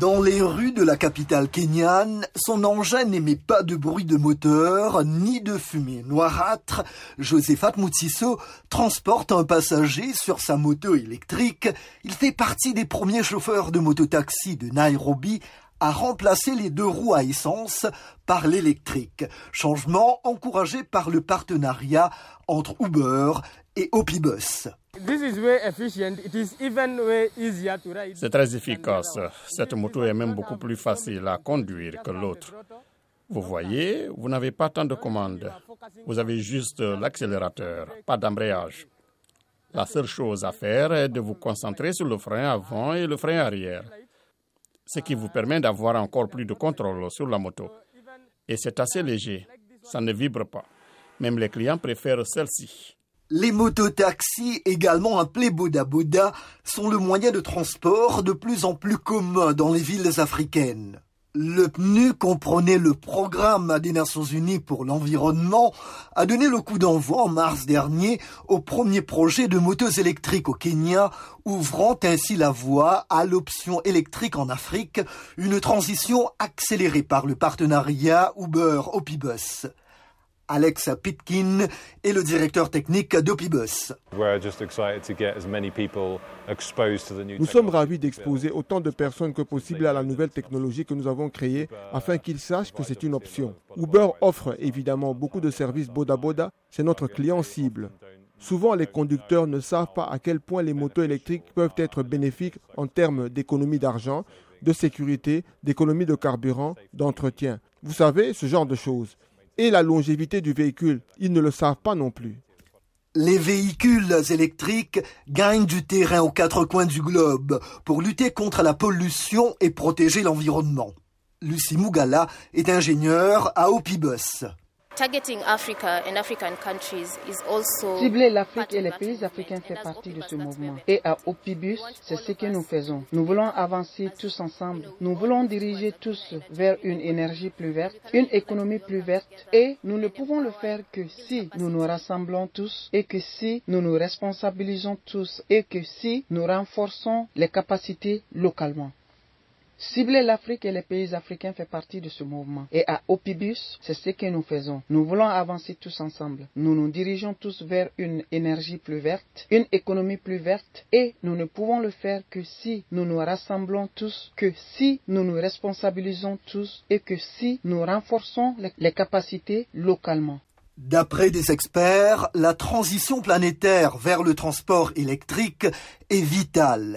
Dans les rues de la capitale kenyane, son engin n'émet pas de bruit de moteur ni de fumée noirâtre. Joséphat Moutsiso transporte un passager sur sa moto électrique. Il fait partie des premiers chauffeurs de mototaxi de Nairobi à remplacer les deux roues à essence par l'électrique. Changement encouragé par le partenariat entre Uber et Opibus. C'est très efficace. Cette moto est même beaucoup plus facile à conduire que l'autre. Vous voyez, vous n'avez pas tant de commandes. Vous avez juste l'accélérateur, pas d'embrayage. La seule chose à faire est de vous concentrer sur le frein avant et le frein arrière, ce qui vous permet d'avoir encore plus de contrôle sur la moto. Et c'est assez léger, ça ne vibre pas. Même les clients préfèrent celle-ci. Les mototaxis, également appelés Boda Boda, sont le moyen de transport de plus en plus commun dans les villes africaines. Le PNU, comprenait le programme des Nations Unies pour l'environnement, a donné le coup d'envoi en mars dernier au premier projet de motos électriques au Kenya, ouvrant ainsi la voie à l'option électrique en Afrique, une transition accélérée par le partenariat Uber-Opibus. Alex Pitkin est le directeur technique d'Opibus. Nous sommes ravis d'exposer autant de personnes que possible à la nouvelle technologie que nous avons créée afin qu'ils sachent que c'est une option. Uber offre évidemment beaucoup de services Boda Boda, c'est notre client cible. Souvent, les conducteurs ne savent pas à quel point les motos électriques peuvent être bénéfiques en termes d'économie d'argent, de sécurité, d'économie de carburant, d'entretien. Vous savez, ce genre de choses. Et la longévité du véhicule, ils ne le savent pas non plus. Les véhicules électriques gagnent du terrain aux quatre coins du globe pour lutter contre la pollution et protéger l'environnement. Lucie Mugala est ingénieure à Opibus. Cibler l'Afrique et les pays africains fait partie de ce mouvement. Et à Opibus, c'est ce que nous faisons. Nous voulons avancer tous ensemble. Nous voulons diriger tous vers une énergie plus verte, une économie plus verte. Et nous ne pouvons le faire que si nous nous rassemblons tous et que si nous nous responsabilisons tous et que si nous renforçons les capacités localement. Cibler l'Afrique et les pays africains fait partie de ce mouvement. Et à Opibus, c'est ce que nous faisons. Nous voulons avancer tous ensemble. Nous nous dirigeons tous vers une énergie plus verte, une économie plus verte. Et nous ne pouvons le faire que si nous nous rassemblons tous, que si nous nous responsabilisons tous et que si nous renforçons les capacités localement. D'après des experts, la transition planétaire vers le transport électrique est vitale.